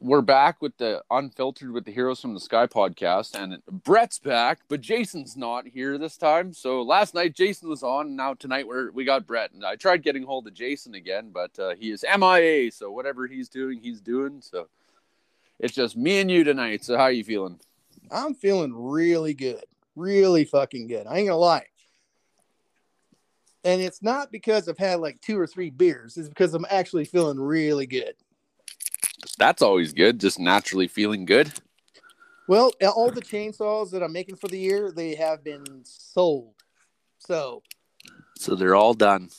We're back with the Unfiltered with the Heroes from the Sky podcast, and Brett's back, but Jason's not here this time. So last night Jason was on, now tonight we got Brett, and I tried getting hold of Jason again, but he is MIA, so whatever he's doing, so it's just me and you tonight. So how you feeling? I'm feeling really good, really fucking good. I ain't gonna lie. And it's not because I've had like 2 or 3 beers, it's because I'm actually feeling really good. That's always good, just naturally feeling good. Well, all the chainsaws that I'm making for the year, they have been sold. So they're all done.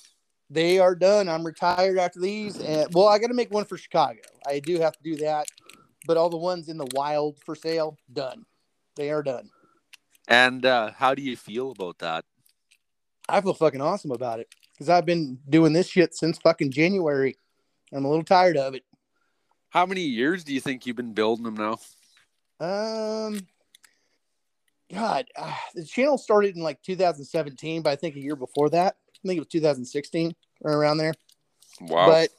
They are done. I'm retired after these. And, well, I got to make one for Chicago. I do have to do that. But all the ones in the wild for sale, done. They are done. And how do you feel about that? I feel fucking awesome about it because I've been doing this shit since fucking January. I'm a little tired of it. How many years do you think you've been building them now? God, the channel started in like 2017, but I think a year before that. I think it was 2016 or around there. Wow. But,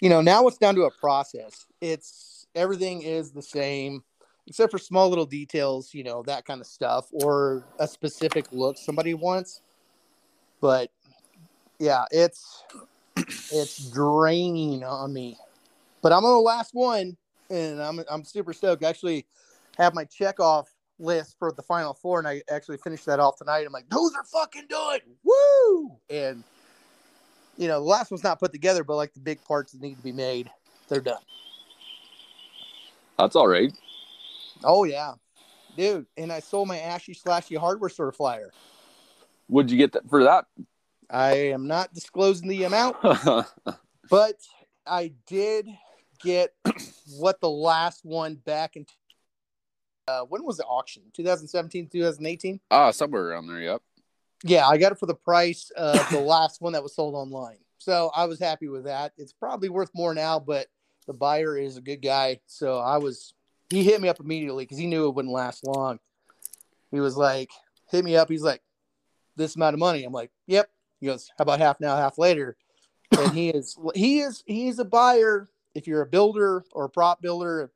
you know, now it's down to a process. It's everything is the same except for small little details, you know, that kind of stuff or a specific look somebody wants. But, yeah, it's draining on me. But I'm on the last one, and I'm super stoked. I actually have my checkoff list for the final 4, and I actually finished that off tonight. I'm like, those are fucking good. Woo! And, you know, the last one's not put together, but, like, the big parts that need to be made, they're done. That's all right. Oh, yeah. Dude, and I sold my Ashy Slashy Hardware Store flyer. What'd you get for that? I am not disclosing the amount, but I did get what the last one back in when was the auction? 2017, 2018? Somewhere around there, yep. Yeah, I got it for the price of the last one that was sold online. So I was happy with that. It's probably worth more now, but the buyer is a good guy. So he hit me up immediately because he knew it wouldn't last long. He was like, hit me up. He's like, this amount of money. I'm like, yep. He goes, how about half now, half later? And he's a buyer. If you're a builder or a prop builder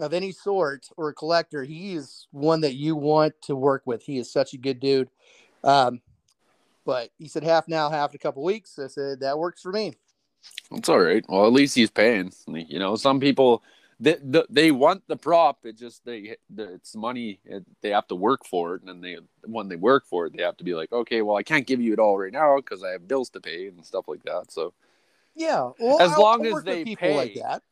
of any sort or a collector, he is one that you want to work with. He is such a good dude. But he said half now, half in a couple weeks. I said, that works for me. That's all right. Well, at least he's paying. You know, some people, they want the prop. It just, it's money. They have to work for it. And then when they work for it, they have to be like, okay, well, I can't give you it all right now because I have bills to pay and stuff like that. So, yeah. Well, as long as they pay. Like that.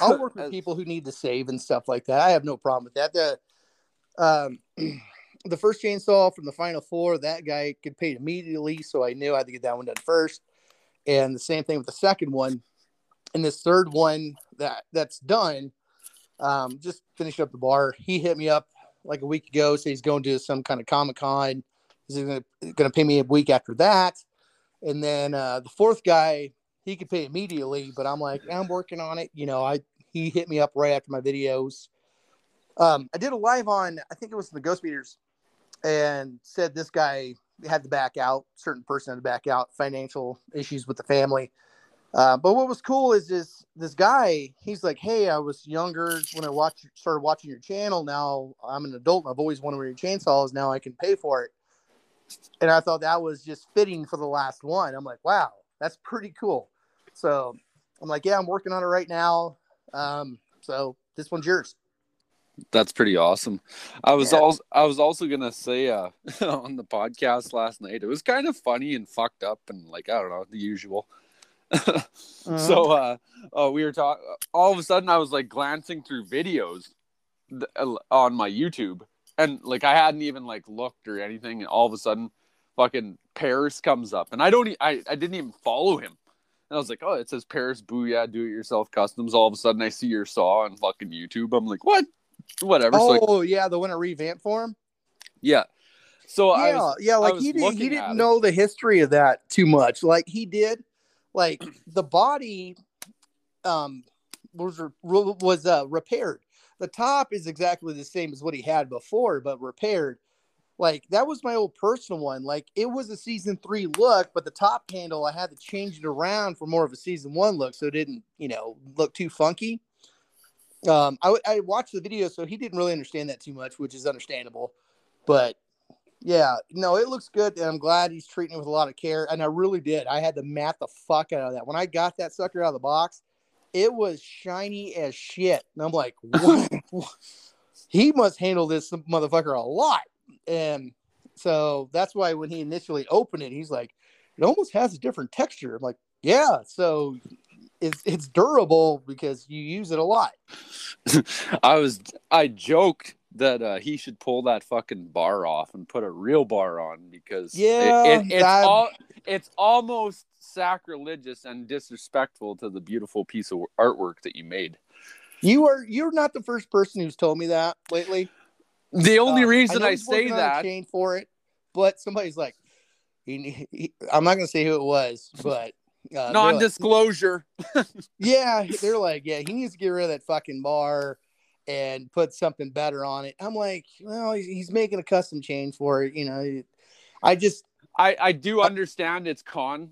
I'll work with people who need to save and stuff like that. I have no problem with that. The first chainsaw from the final 4, that guy could pay it immediately. So I knew I had to get that one done first. And the same thing with the second one. And this third one that's done, just finished up the bar. He hit me up like a week ago, so he's going to some kind of Comic-Con. He's going to pay me a week after that. And then the fourth guy, he could pay immediately, but I'm like, I'm working on it. You know, he hit me up right after my videos. I did a live on, I think it was the Ghost Beaters, and said this guy had to back out, certain person had to back out, financial issues with the family. But what was cool is this guy, he's like, hey, I was younger when I started watching your channel. Now I'm an adult. And I've always wanted one of your chainsaws. Now I can pay for it. And I thought that was just fitting for the last one. I'm like, wow, that's pretty cool. So I'm like, yeah, I'm working on it right now. So this one's yours. That's pretty awesome. I was also going to say on the podcast last night, it was kind of funny and fucked up and like, I don't know, the usual. So we were talking. All of a sudden, I was like glancing through videos on my YouTube, and like I hadn't even like looked or anything. And all of a sudden, fucking Paris comes up, and I didn't even follow him. And I was like, oh, it says Paris Booyah Do-It-Yourself Customs. All of a sudden, I see your saw on fucking YouTube. I'm like, what? Whatever. Oh so, like, yeah, the one I revamped for him. Yeah. So yeah, like he didn't know the history of that too much. Like he did. Like the body was repaired. The top is exactly the same as what he had before, but repaired. Like that was my old personal one. Like it was a season 3 look, but the top handle, I had to change it around for more of a season 1 look. So it didn't, you know, look too funky. I watched the video, so he didn't really understand that too much, which is understandable. But yeah, no, it looks good, and I'm glad he's treating it with a lot of care. And I really did. I had to mat the fuck out of that. When I got that sucker out of the box, it was shiny as shit. And I'm like, what? He must handle this motherfucker a lot. And so that's why when he initially opened it, he's like, it almost has a different texture. I'm like, yeah, so it's durable because you use it a lot. I joked that he should pull that fucking bar off and put a real bar on, because it's almost sacrilegious and disrespectful to the beautiful piece of artwork that you made. You're not the first person who's told me that lately. The only reason I say that chain for it, but somebody's like, I'm not gonna say who it was, but non-disclosure. Like, yeah, they're like, yeah, he needs to get rid of that fucking bar and put something better on it. I'm like, well, he's making a custom chain for it, you know. I do understand it's con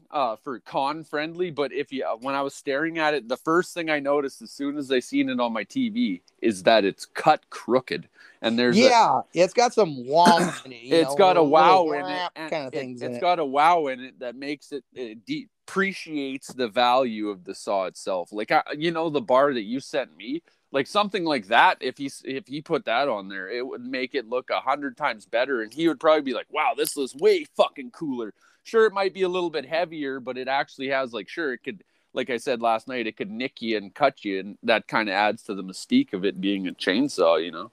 friendly, but if you when I was staring at it, the first thing I noticed as soon as I seen it on my TV is that it's cut crooked, and there's it's got some wow in it. It's got a wow in it, kind of things. It's got a wow in it that makes it depreciates the value of the saw itself. Like the bar that you sent me. Like something like that, if he put that on there, it would make it look 100 times better, and he would probably be like, "Wow, this looks way fucking cooler." Sure, it might be a little bit heavier, but it actually has it could, like I said last night, it could nick you and cut you, and that kind of adds to the mystique of it being a chainsaw, you know?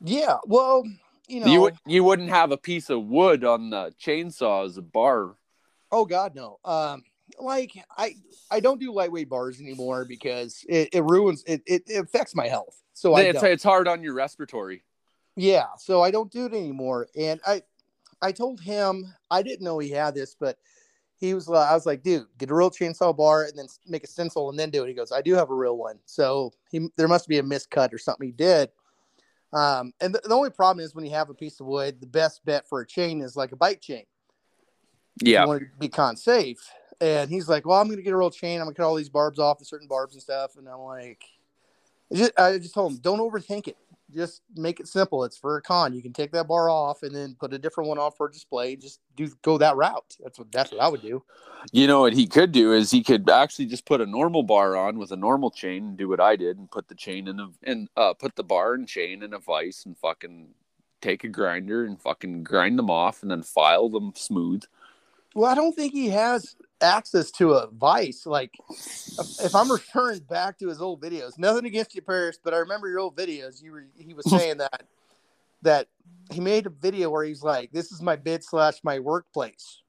Yeah, well, you wouldn't have a piece of wood on the chainsaw as a bar. Oh God, no. I don't do lightweight bars anymore because it affects my health. So it's hard on your respiratory. Yeah. So I don't do it anymore. And I told him, I didn't know he had this, but I was like, dude, get a real chainsaw bar and then make a stencil and then do it. He goes, I do have a real one. So there must be a miscut or something he did. And the only problem is when you have a piece of wood, the best bet for a chain is like a bike chain. Yeah. You want it to be con safe. And he's like, well, I'm going to get a real chain. I'm going to cut all these barbs off and certain barbs and stuff. And I'm like, I just told him, don't overthink it. Just make it simple. It's for a con. You can take that bar off and then put a different one off for display. Just go that route. That's what I would do. You know what he could do is he could actually just put a normal bar on with a normal chain and do what I did and put the chain put the bar and chain in a vise and fucking take a grinder and fucking grind them off and then file them smooth. Well, I don't think he has access to a vice. Like, if I'm referring back to his old videos, nothing against you, Paris, but I remember your old videos. He was saying that he made a video where he's like, "This is my bid / my workplace,"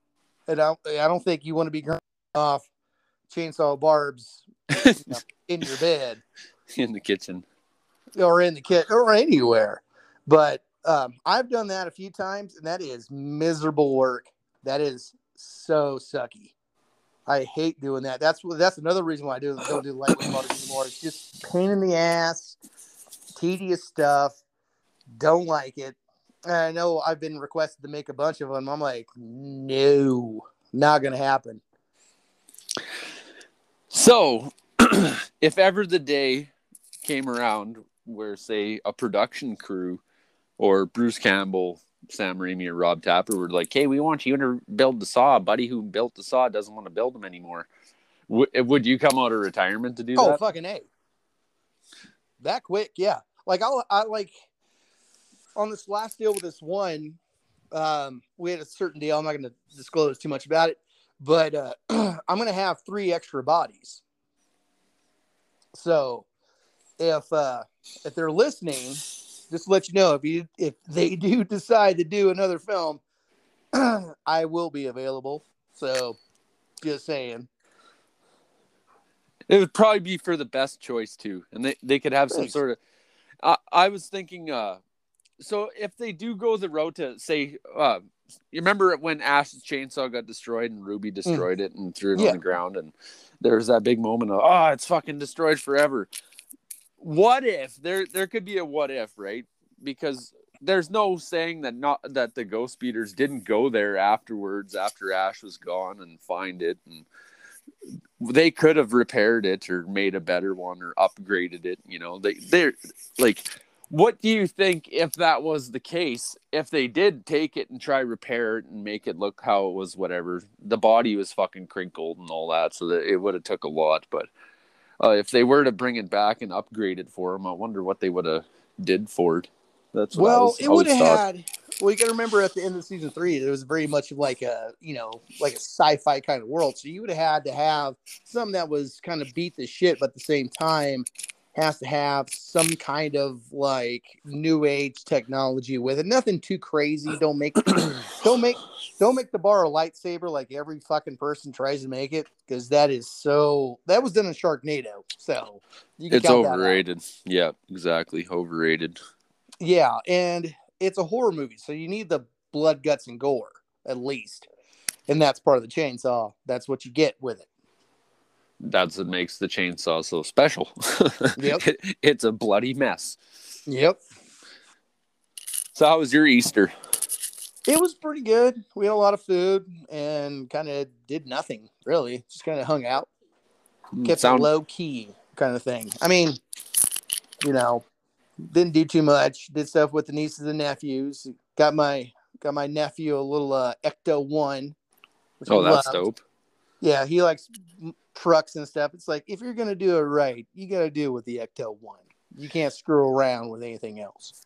and I don't think you want to be grinding off chainsaw barbs in your bed, in the kitchen, or in the kit, or anywhere. But I've done that a few times, and that is miserable work. That is so sucky. I hate doing that. That's another reason why I don't do lightweight bars anymore. It's just pain in the ass, tedious stuff. Don't like it. And I know I've been requested to make a bunch of them. I'm like, no, not gonna happen. So, if ever the day came around where, say, a production crew or Bruce Campbell, Sam Raimi, or Rob Tappert were like, hey, we want you to build the saw. Buddy who built the saw doesn't want to build them anymore. Would you come out of retirement to do that? Oh, fucking A. That quick, yeah. Like, I on this last deal with this one, we had a certain deal. I'm not going to disclose too much about it, but I'm going to have 3 extra bodies. So if they're listening... Just to let you know, if they do decide to do another film, I will be available. So, just saying. It would probably be for the best choice, too. And they could have some sort of... I was thinking... so, if they do go the road to, say... you remember when Ash's chainsaw got destroyed and Ruby destroyed it and threw it on the ground? And there was that big moment of, oh, it's fucking destroyed forever. What if there could be a what if, right? Because there's no saying that the Ghost Beaters didn't go there afterwards after Ash was gone and find it and they could have repaired it or made a better one or upgraded it. You know, they're like, what do you think if that was the case, if they did take it and try repair it and make it look how it was, whatever, the body was fucking crinkled and all that. So that it would have took a lot, but if they were to bring it back and upgrade it for them, I wonder what they would have did for it. That's what it would have had. Well, you got to remember at the end of season 3, it was very much like a, you know, like a sci-fi kind of world. So you would have had to have something that was kind of beat the shit, but at the same time has to have some kind of like new age technology with it. Nothing too crazy. Don't make the bar a lightsaber like every fucking person tries to make it, because that is so. That was done in Sharknado, so you can. It's overrated. Yeah, exactly. Overrated. Yeah, and it's a horror movie, so you need the blood, guts, and gore at least, and that's part of the chainsaw. That's what you get with it. That's what makes the chainsaw so special. Yep. It's a bloody mess. Yep. So how was your Easter? It was pretty good. We had a lot of food and kind of did nothing, really. Just kind of hung out. Kept it low key kind of thing. I mean, you know, didn't do too much. Did stuff with the nieces and nephews. Got my nephew a little Ecto-1. Oh, that's dope. Yeah, he likes trucks and stuff. It's like, if you're going to do it right, you got to do it with the Ecto-1. You can't screw around with anything else.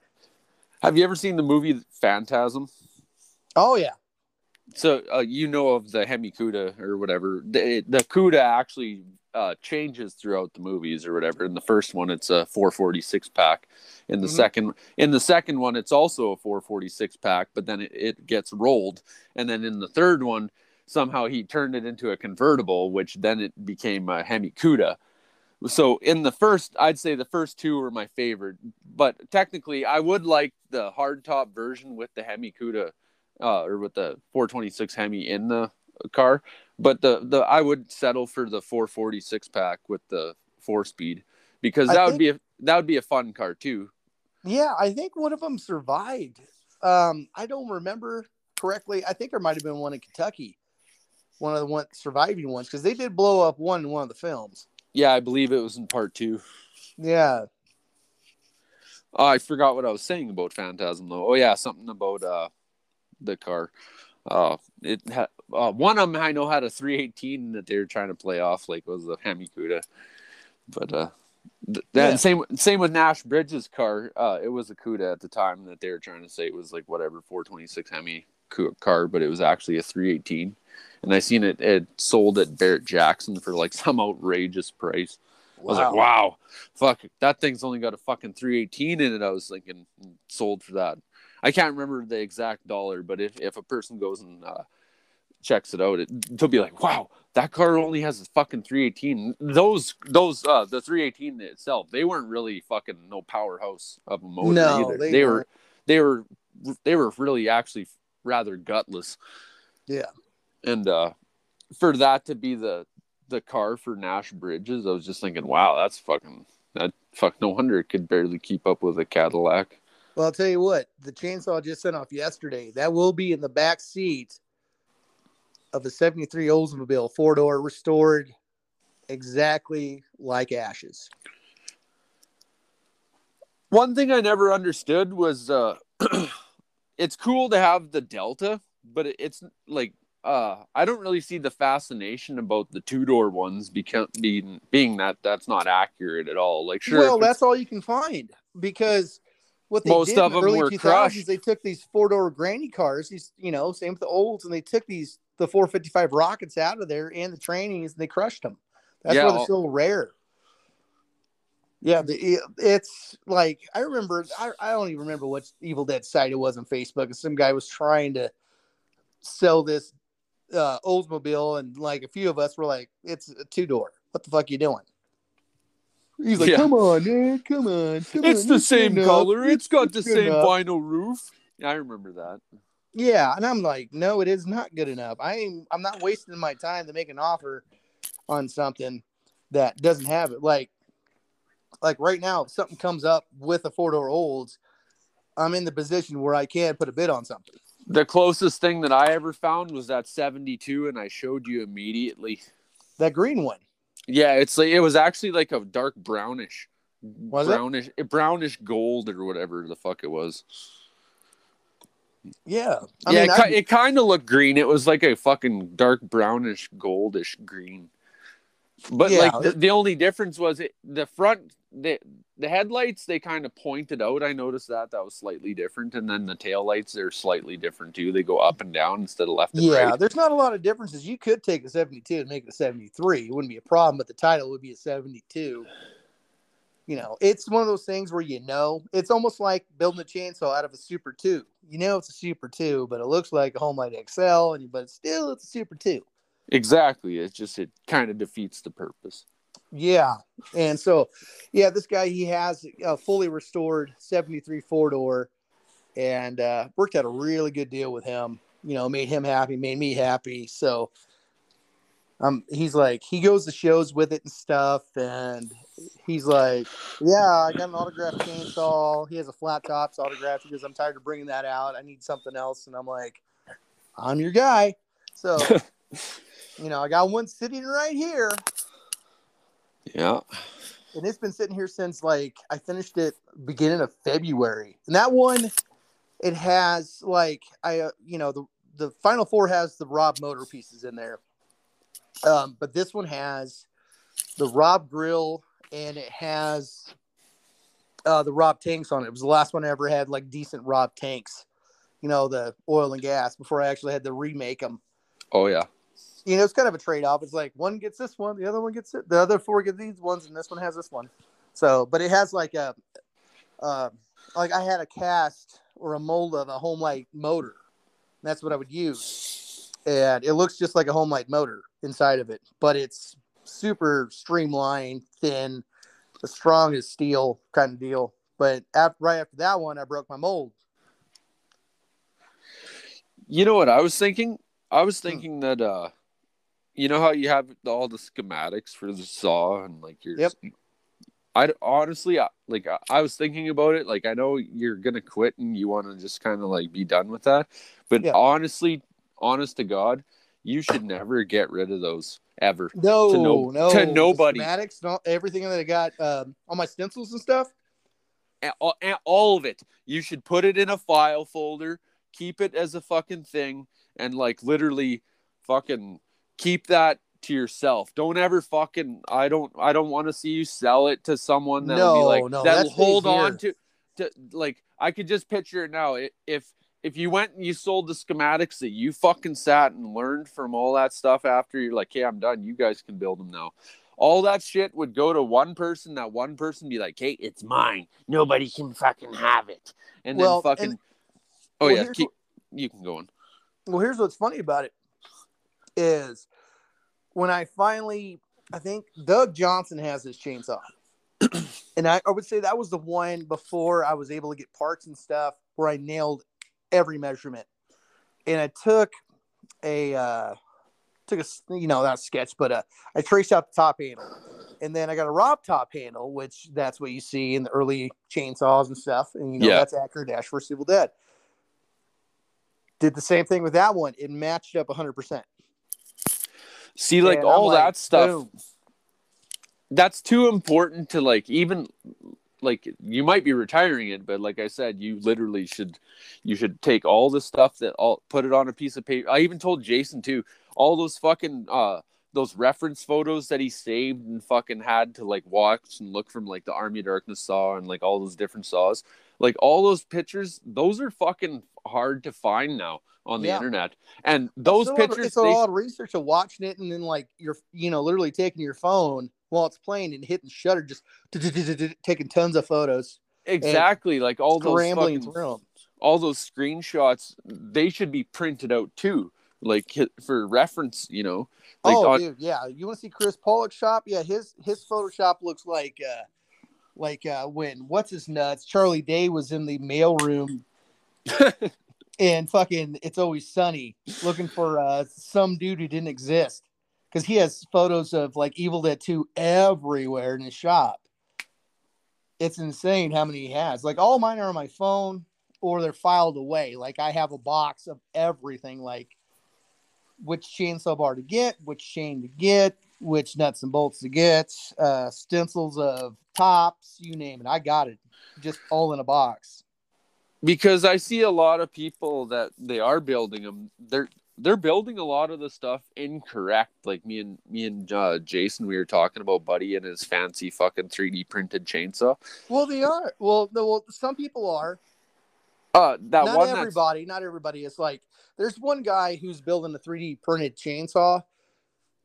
Have you ever seen the movie Phantasm? Oh, yeah. So, you know of the Hemi-Cuda or whatever. The Cuda actually changes throughout the movies or whatever. In the first one, it's a 446 pack. In the second one, it's also a 446 pack, but then it gets rolled. And then in the third one, somehow he turned it into a convertible, which then it became a Hemi-Cuda. So in the first, I'd say the first two were my favorite. But technically, I would like the hardtop version with the Hemi-Cuda or with the 426 Hemi in the car. But I would settle for the 446 pack with the 4-speed because that would be a fun car too. Yeah, I think one of them survived. I don't remember correctly. I think there might have been one in Kentucky. One of the surviving ones, because they did blow up one in one of the films. Yeah, I believe it was in part 2. Yeah. Oh, I forgot what I was saying about Phantasm, though. Oh, yeah, something about the car. One of them I know had a 318 that they were trying to play off, like was the Hemi-Cuda. But same with Nash Bridges' car. It was a Cuda at the time that they were trying to say it was like whatever 426 Hemi car, but it was actually a 318. And I seen it sold at Barrett Jackson for like some outrageous price. Wow. I was like, wow, fuck, that thing's only got a fucking 318 in it. I was thinking sold for that. I can't remember the exact dollar, but if a person goes and checks it out, they'll be like, wow, that car only has a fucking 318. Those the 318 itself, they weren't really fucking no powerhouse of a motor either. They were really actually rather gutless. Yeah. And for that to be the car for Nash Bridges, I was just thinking, wow, no wonder it could barely keep up with a Cadillac. Well, I'll tell you what, the chainsaw just sent off yesterday. That will be in the back seat of a 73 Oldsmobile 4-door restored exactly like Ash's. One thing I never understood was it's cool to have the Delta, but it's like, I don't really see the fascination about the 2-door ones because being that that's not accurate at all. Like, sure, well, that's all you can find because what they most did of in the them early were 2000s, crushed. They took these 4-door granny cars, these, you know, same with the olds, and they took the 455 Rockets out of there and the trainings, and they crushed them. That's why they're still rare. Yeah, it's like I remember. I don't even remember what Evil Dead site it was on Facebook, and some guy was trying to sell this Oldsmobile, and like a few of us were like, it's a 2-door. What the fuck you doing? He's like, come on, man, come on. It's the same color. It's got the same vinyl roof. I remember that. Yeah, and I'm like, no, it is not good enough. I'm not wasting my time to make an offer on something that doesn't have it. Like right now, if something comes up with a 4-door Olds, I'm in the position where I can put a bid on something. The closest thing that I ever found was that 72, and I showed you immediately. That green one. Yeah, it's like it was actually like a dark brownish. Was brownish, it? Brownish gold or whatever the fuck it was. Yeah. I mean, it kind of looked green. It was like a fucking dark brownish goldish green. But yeah, like the only difference was the headlights, they kind of pointed out. I noticed that was slightly different. And then the taillights, they're slightly different too. They go up and down instead of left and right. Yeah, there's not a lot of differences. You could take a 72 and make it a 73. It wouldn't be a problem, but the title would be a 72. You know, it's one of those things where, you know, it's almost like building a chainsaw out of a Super 2. You know it's a Super 2, but it looks like a Homelite XL, but still it's a Super 2. Exactly. It's just it kind of defeats the purpose. Yeah. And so, yeah, this guy, he has a fully restored 73 4-door and worked out a really good deal with him. You know, made him happy, made me happy. So he's like, he goes to shows with it and stuff, and he's like, yeah, I got an autographed chainsaw. He has a flat tops autograph because I'm tired of bringing that out. I need something else. And I'm like, I'm your guy. So, you know, I got one sitting right here. Yeah. And it's been sitting here since, like, I finished it beginning of February. And that one, it has, like, the Final Four has the Rob motor pieces in there. But this one has the Rob grill and it has the Rob tanks on it. It was the last one I ever had, like, decent Rob tanks. You know, the oil and gas, before I actually had to remake them. Oh, yeah. You know, it's kind of a trade-off. It's like one gets this one, the other one gets it. The other four get these ones, and this one has this one. So, but it has like a, like I had a cast or a mold of a Homelite motor. That's what I would use. And it looks just like a Homelite motor inside of it. But it's super streamlined, thin, as strong as steel kind of deal. But right after that one, I broke my mold. You know what I was thinking? I was thinking that, you know how you have all the schematics for the saw and like your. Yep. I was thinking about it. Like, I know you're gonna quit and you want to just kind of like be done with that, but honestly, honest to God, you should never get rid of those ever. No, to nobody. The schematics, everything that I got on my stencils and stuff. All of it. You should put it in a file folder. Keep it as a fucking thing. And, like, literally fucking keep that to yourself. Don't ever fucking – I don't want to see you sell it to someone that will be like – that will hold on to – like, I could just picture it now. If you went and you sold the schematics that you fucking sat and learned from all that stuff after, you're like, hey, I'm done. You guys can build them now. All that shit would go to one person. That one person be like, hey, it's mine. Nobody can fucking have it. And then fucking – you can go on. Well, here's what's funny about it is when I finally, I think Doug Johnson has this chainsaw. And I would say that was the one before I was able to get parts and stuff where I nailed every measurement. And I took a not a sketch, but I traced out the top handle. And then I got a Rob top handle, which that's what you see in the early chainsaws and stuff. And, you know, that's accurate Ash vs. Evil Dead. Did the same thing with that one. It matched up 100%. See, like, and all that stuff, boom. That's too important to, like, even, like, you might be retiring it, but like I said, you literally should take all the stuff put it on a piece of paper. I even told Jason, too, all those fucking, those reference photos that he saved and fucking had to, like, watch and look from, like, the Army of Darkness saw and, like, all those different saws. Like, all those pictures, those are fucking hard to find now on the internet. And those pictures... It's a lot of research of watching it and then, like, you're, you know, literally taking your phone while it's playing and hitting shutter, just taking tons of photos. Exactly. Like, all those fucking... All those screenshots, they should be printed out, too. Like, for reference, you know. Like you want to see Chris Pollock's shop? Yeah, his Photoshop looks like... when what's-his-nuts, Charlie Day was in the mailroom and fucking It's Always Sunny looking for some dude who didn't exist. Because he has photos of, like, Evil Dead 2 everywhere in his shop. It's insane how many he has. Like, all mine are on my phone or they're filed away. Like, I have a box of everything, like, which chainsaw bar to get, which chain to get, which nuts and bolts to get, stencils of tops, you name it. I got it, just all in a box. Because I see a lot of people that they are building them. They're building a lot of the stuff incorrect. Like me and Jason, we were talking about Buddy and his fancy fucking 3D printed chainsaw. Well, they are. Well, some people are. Not everybody. It's like there's one guy who's building a 3D printed chainsaw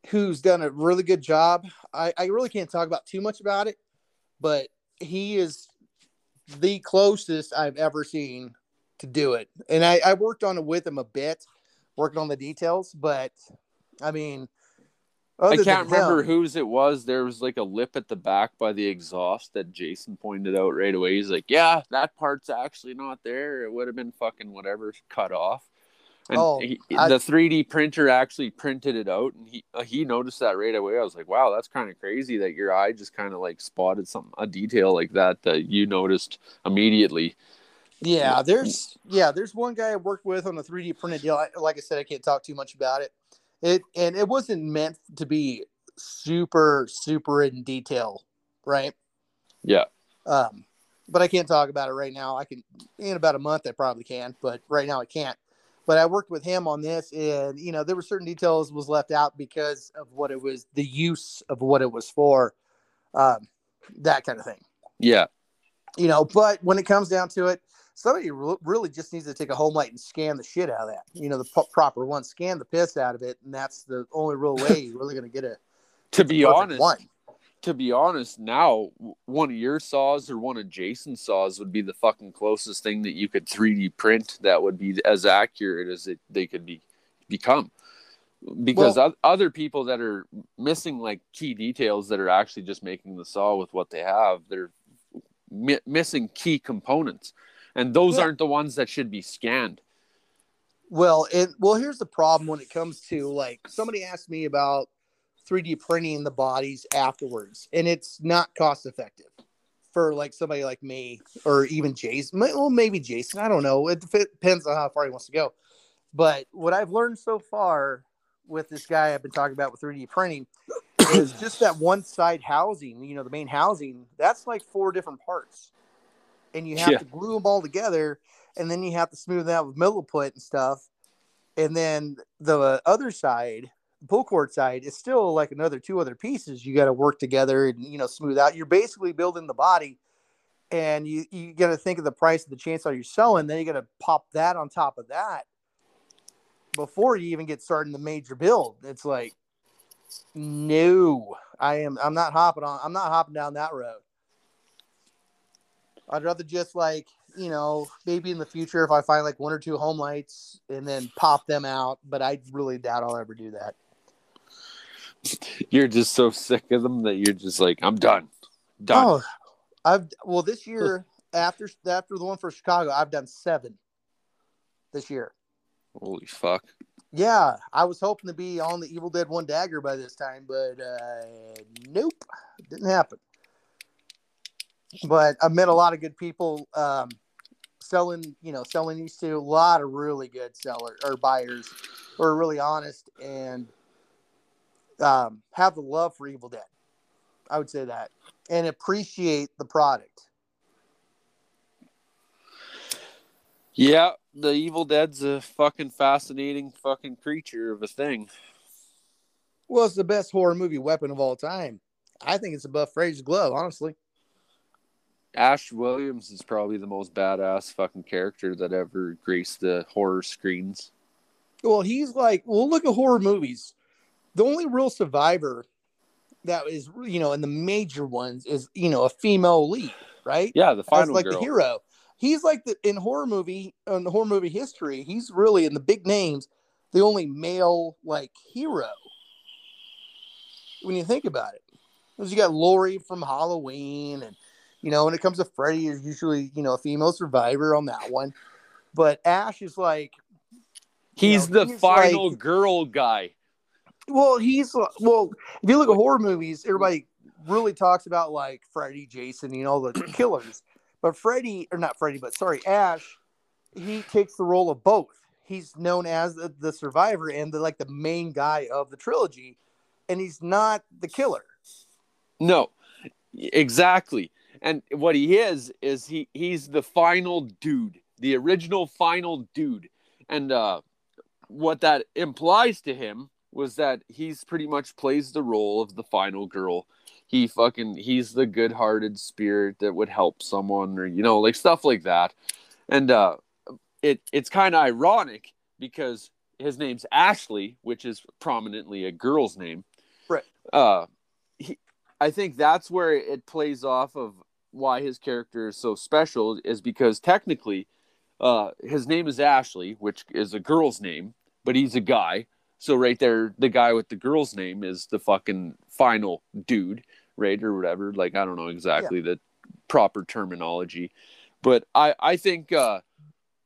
who's done a really good job. I really can't talk about too much about it, but he is the closest I've ever seen to do it. And I worked on it with him a bit, working on the details, but I mean, I can't remember whose it was. There was like a lip at the back by the exhaust that Jason pointed out right away. He's like, yeah, that part's actually not there. It would have been fucking whatever cut off. And the 3D printer actually printed it out, and he noticed that right away. I was like, wow, that's kind of crazy that your eye just kind of like spotted a detail like that you noticed immediately. Yeah, there's one guy I worked with on a 3D printed deal. Like I said, I can't talk too much about it. And it wasn't meant to be super, super in detail, right? Yeah. But I can't talk about it right now. I can in about a month. I probably can, but right now I can't. But I worked with him on this, and you know, there were certain details was left out because of what it was, the use of what it was for, that kind of thing. Yeah. You know, but when it comes down to it, somebody really just needs to take a home light and scan the shit out of that. You know, the proper one, scan the piss out of it, and that's the only real way you're really going to get a. To be honest, now one of your saws or one of Jason's saws would be the fucking closest thing that you could 3D print that would be as accurate as they could become. Because other people that are missing like key details that are actually just making the saw with what they have, they're missing key components, and those aren't the ones that should be scanned. Well, here's the problem when it comes to like somebody asked me about 3D printing the bodies afterwards, and it's not cost effective for like somebody like me or even Jason. Well, maybe Jason, I don't know. It depends on how far he wants to go. But what I've learned so far with this guy I've been talking about with 3D printing is just that one side housing, you know, the main housing, that's like 4 different parts, and you have to glue them all together, and then you have to smooth that with milliput and stuff, and then the other side, pull cord side, is still like another 2 other pieces you got to work together and, you know, smooth out. You're basically building the body, and you got to think of the price of the chainsaw you're selling. Then you got to pop that on top of that before you even get started in the major build. It's like, no, I'm not hopping down that road. I'd rather just like, you know, maybe in the future if I find like 1 or 2 home lights and then pop them out, but I really doubt I'll ever do that. You're just so sick of them that you're just like, I'm done. This year after the one for Chicago, I've done 7 this year. Holy fuck! Yeah, I was hoping to be on the Evil Dead 1 dagger by this time, but nope, it didn't happen. But I met a lot of good people selling these to a lot of really good sellers or buyers who are really honest and have the love for Evil Dead. I would say that, and appreciate the product. Yeah, the Evil Dead's a fucking fascinating fucking creature of a thing. Well, it's the best horror movie weapon of all time. I think it's above Fraser's glove, honestly. Ash Williams is probably the most badass fucking character that ever graced the horror screens. Well, look at horror movies. The only real survivor that is, you know, in the major ones is, you know, a female lead, right? Yeah, the final girl. That's like the hero. He's like in horror movie history, he's really in the big names, the only male like hero. When you think about it, because you got Laurie from Halloween and. You know, when it comes to Freddy, is usually, you know, a female survivor on that one. But Ash is like... He's the final girl guy. Well, if you look at horror movies, everybody really talks about, like, Freddy, Jason, you know, the killers. But Ash, he takes the role of both. He's known as the survivor and the main guy of the trilogy. and he's not the killer. No, exactly. And what he is he's the final dude, the original final dude. And what that implies to him was that he's pretty much plays the role of the final girl. He's the good-hearted spirit that would help someone, or, you know, like stuff like that. And it's kind of ironic because his name's Ashley, which is prominently a girl's name. Right. I think that's where it plays off of why his character is so special, is because technically his name is Ashley, which is a girl's name, but he's a guy. So right there, the guy with the girl's name is the fucking final dude, right? Or whatever. Like, I don't know exactly the proper terminology. But I think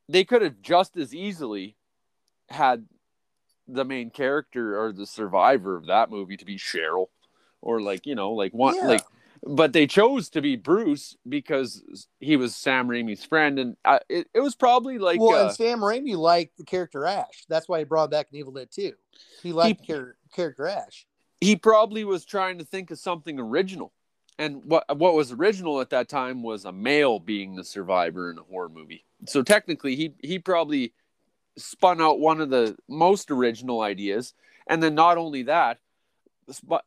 they could have just as easily had the main character or the survivor of that movie to be Cheryl. Or like, you know, like one, like, but they chose to be Bruce because he was Sam Raimi's friend, and it was probably like, and Sam Raimi liked the character Ash. That's why he brought back Evil Dead 2. He liked character Ash. He probably was trying to think of something original, and what was original at that time was a male being the survivor in a horror movie. So technically, he probably spun out one of the most original ideas, and then not only that, but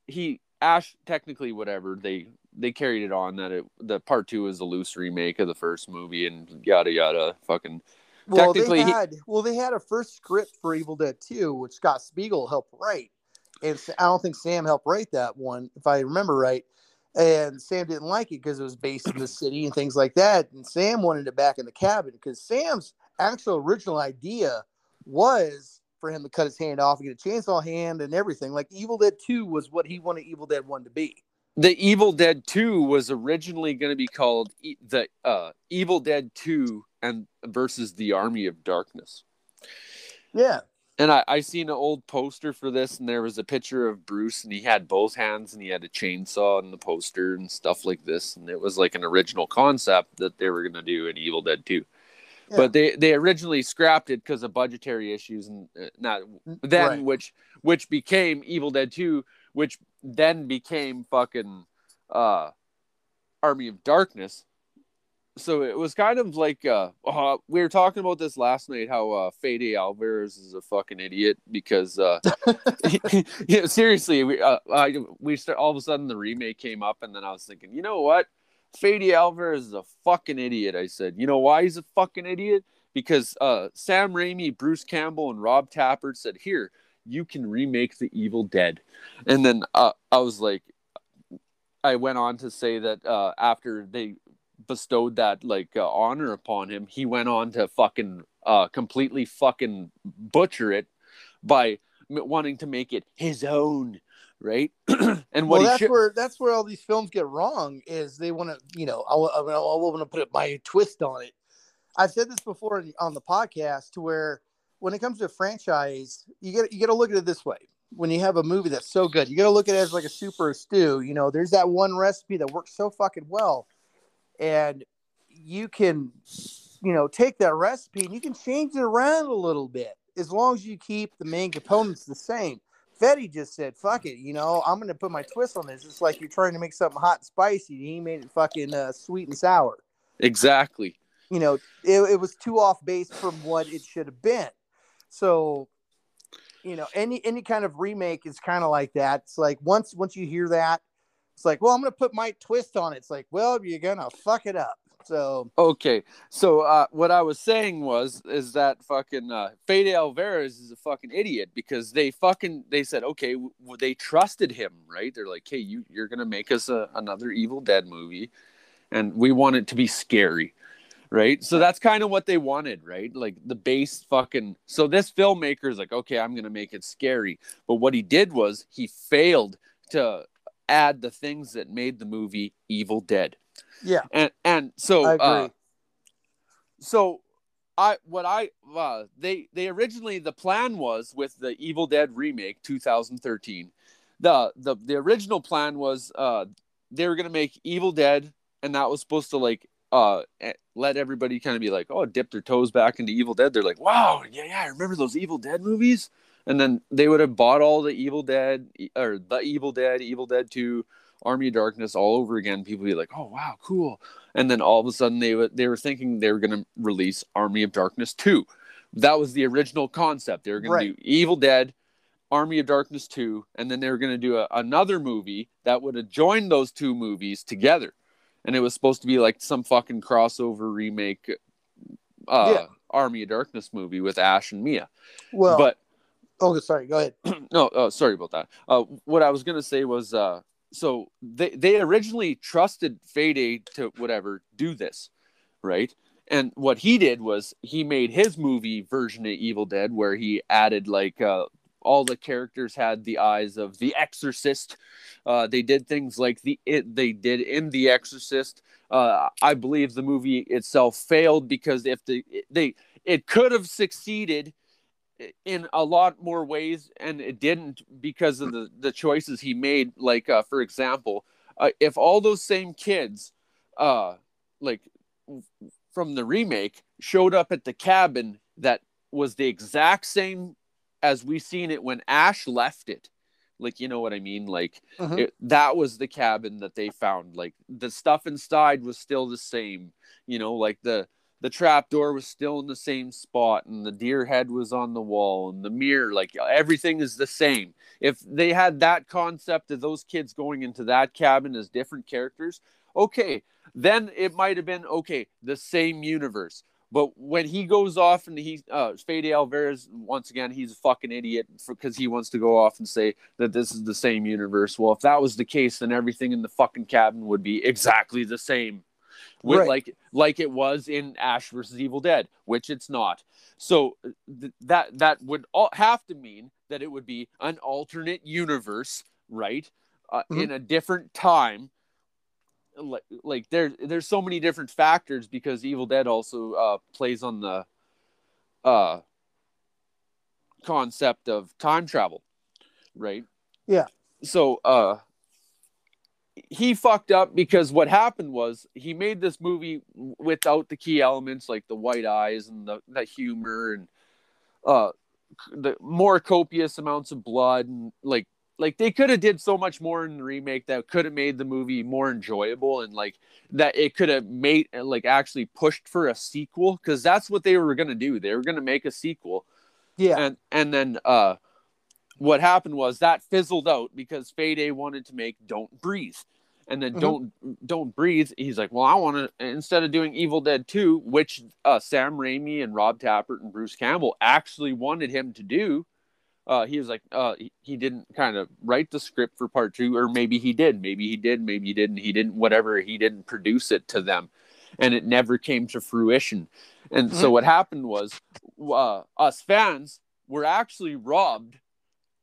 Ash, technically, whatever, they carried it on that the part 2 is a loose remake of the first movie and yada yada. Fucking technically, they had a first script for Evil Dead 2, which Scott Spiegel helped write, and I don't think Sam helped write that one, if I remember right. And Sam didn't like it because it was based in the city and things like that. And Sam wanted it back in the cabin because Sam's actual original idea was for him to cut his hand off and get a chainsaw hand and everything. Like, Evil Dead 2 was what he wanted Evil Dead 1 to be. The Evil Dead 2 was originally going to be called the Evil Dead 2 and versus the Army of Darkness. Yeah. And I seen an old poster for this, and there was a picture of Bruce, and he had both hands, and he had a chainsaw in the poster and stuff like this. And it was like an original concept that they were going to do in Evil Dead 2. Yeah. But they originally scrapped it because of budgetary issues, and which became Evil Dead 2, which then became fucking Army of Darkness. So it was kind of like we were talking about this last night, how Fede Alvarez is a fucking idiot because seriously, all of a sudden the remake came up, and then I was thinking, you know what? Fede Alvarez is a fucking idiot. I said, you know why he's a fucking idiot? Because Sam Raimi, Bruce Campbell, and Rob Tappert said, here, you can remake the Evil Dead. And then I was like, I went on to say that after they bestowed that honor upon him, he went on to fucking completely fucking butcher it by wanting to make it his own. Right, and that's where all these films get wrong is they want to, you know, I want to put my twist on it. I've said this before on the podcast, to where when it comes to a franchise, you got to look at it this way. When you have a movie that's so good, you got to look at it as like a super stew. You know, there's that one recipe that works so fucking well, and you can, you know, take that recipe and you can change it around a little bit as long as you keep the main components the same. Fetty just said, fuck it, you know, I'm going to put my twist on this. It's like you're trying to make something hot and spicy. He made it fucking sweet and sour. Exactly. You know, it was too off base from what it should have been. So, you know, any kind of remake is kind of like that. It's like once you hear that, it's like, well, I'm going to put my twist on it. It's like, well, you're going to fuck it up. So okay, so what I was saying is that fucking Fede Alvarez is a fucking idiot because they said, okay, they trusted him, right? They're like, hey, you're gonna make us another Evil Dead movie, and we want it to be scary, right? So that's kind of what they wanted, right? Like the base fucking. So this filmmaker is like, okay, I'm gonna make it scary, but what he did was he failed to add the things that made the movie Evil Dead. Yeah, and so I agree. They originally, the plan was with the Evil Dead remake 2013. The original plan was they were gonna make Evil Dead, and that was supposed to let everybody kind of be like, oh, dip their toes back into Evil Dead. They're like, wow, yeah, I remember those Evil Dead movies. And then they would have bought all the Evil Dead, or the Evil Dead, Evil Dead 2, Army of Darkness all over again. People would be like, oh, wow, cool. And then all of a sudden they were thinking they were going to release Army of Darkness 2. That was the original concept. They were going to do Evil Dead, Army of Darkness 2, and then they were going to do another movie that would have joined those two movies together. And it was supposed to be like some fucking crossover remake Army of Darkness movie with Ash and Mia. Well, but oh, sorry, go ahead. No, sorry about that. What I was going to say was, so they originally trusted Fede to whatever, do this, right? And what he did was he made his movie version of Evil Dead where he added like all the characters had the eyes of the Exorcist. They did things like they did in The Exorcist. I believe the movie itself failed because it could have succeeded in a lot more ways, and it didn't because of the choices he made. Like for example, if all those same kids, like from the remake, showed up at the cabin that was the exact same as we seen it when Ash left it, like, you know what I mean? Like that was the cabin that they found. Like the stuff inside was still the same, you know, like the trap door was still in the same spot and the deer head was on the wall and the mirror, like everything is the same. If they had that concept of those kids going into that cabin as different characters, okay, then it might've been, okay, the same universe. But when he goes off and Fede Alvarez, once again, he's a fucking idiot because he wants to go off and say that this is the same universe. Well, if that was the case, then everything in the fucking cabin would be exactly the same. With, right. Like it was in Ash vs. Evil Dead, which it's not. So that would have to mean that it would be an alternate universe, right? In a different time. Like there's so many different factors because Evil Dead also plays on the concept of time travel, right? Yeah. So he fucked up because what happened was he made this movie without the key elements like the white eyes and the humor and the more copious amounts of blood and like. Like they could have did so much more in the remake that could have made the movie more enjoyable and like that it could have made like actually pushed for a sequel because that's what they were gonna do. They were gonna make a sequel. Yeah. And then what happened was that fizzled out because Fede wanted to make Don't Breathe. And then Don't Breathe, he's like, well, I wanna, instead of doing Evil Dead 2, which Sam Raimi and Rob Tappert and Bruce Campbell actually wanted him to do. He was like, he didn't kind of write the script for part two, or he didn't produce it to them, and it never came to fruition. And so what happened was, us fans were actually robbed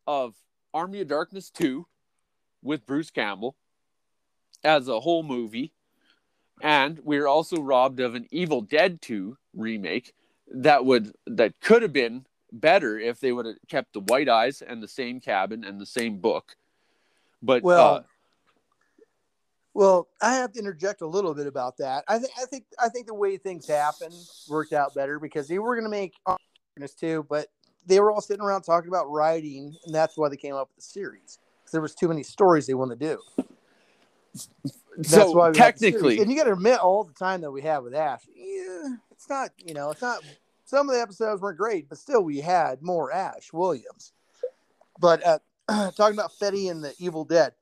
of Army of Darkness 2 with Bruce Campbell as a whole movie, and we were also robbed of an Evil Dead 2 remake that could have been better if they would have kept the white eyes and the same cabin and the same book. But well, I have to interject a little bit about that. I think the way things happened worked out better because they were going to make Darkness too, but they were all sitting around talking about writing, and that's why they came up with the series. Because there was too many stories they wanted to do. That's so why technically, and you got to admit all the time that we have with Ash, it's not. Some of the episodes weren't great, but still we had more Ash Williams. But talking about Fede and the Evil Dead,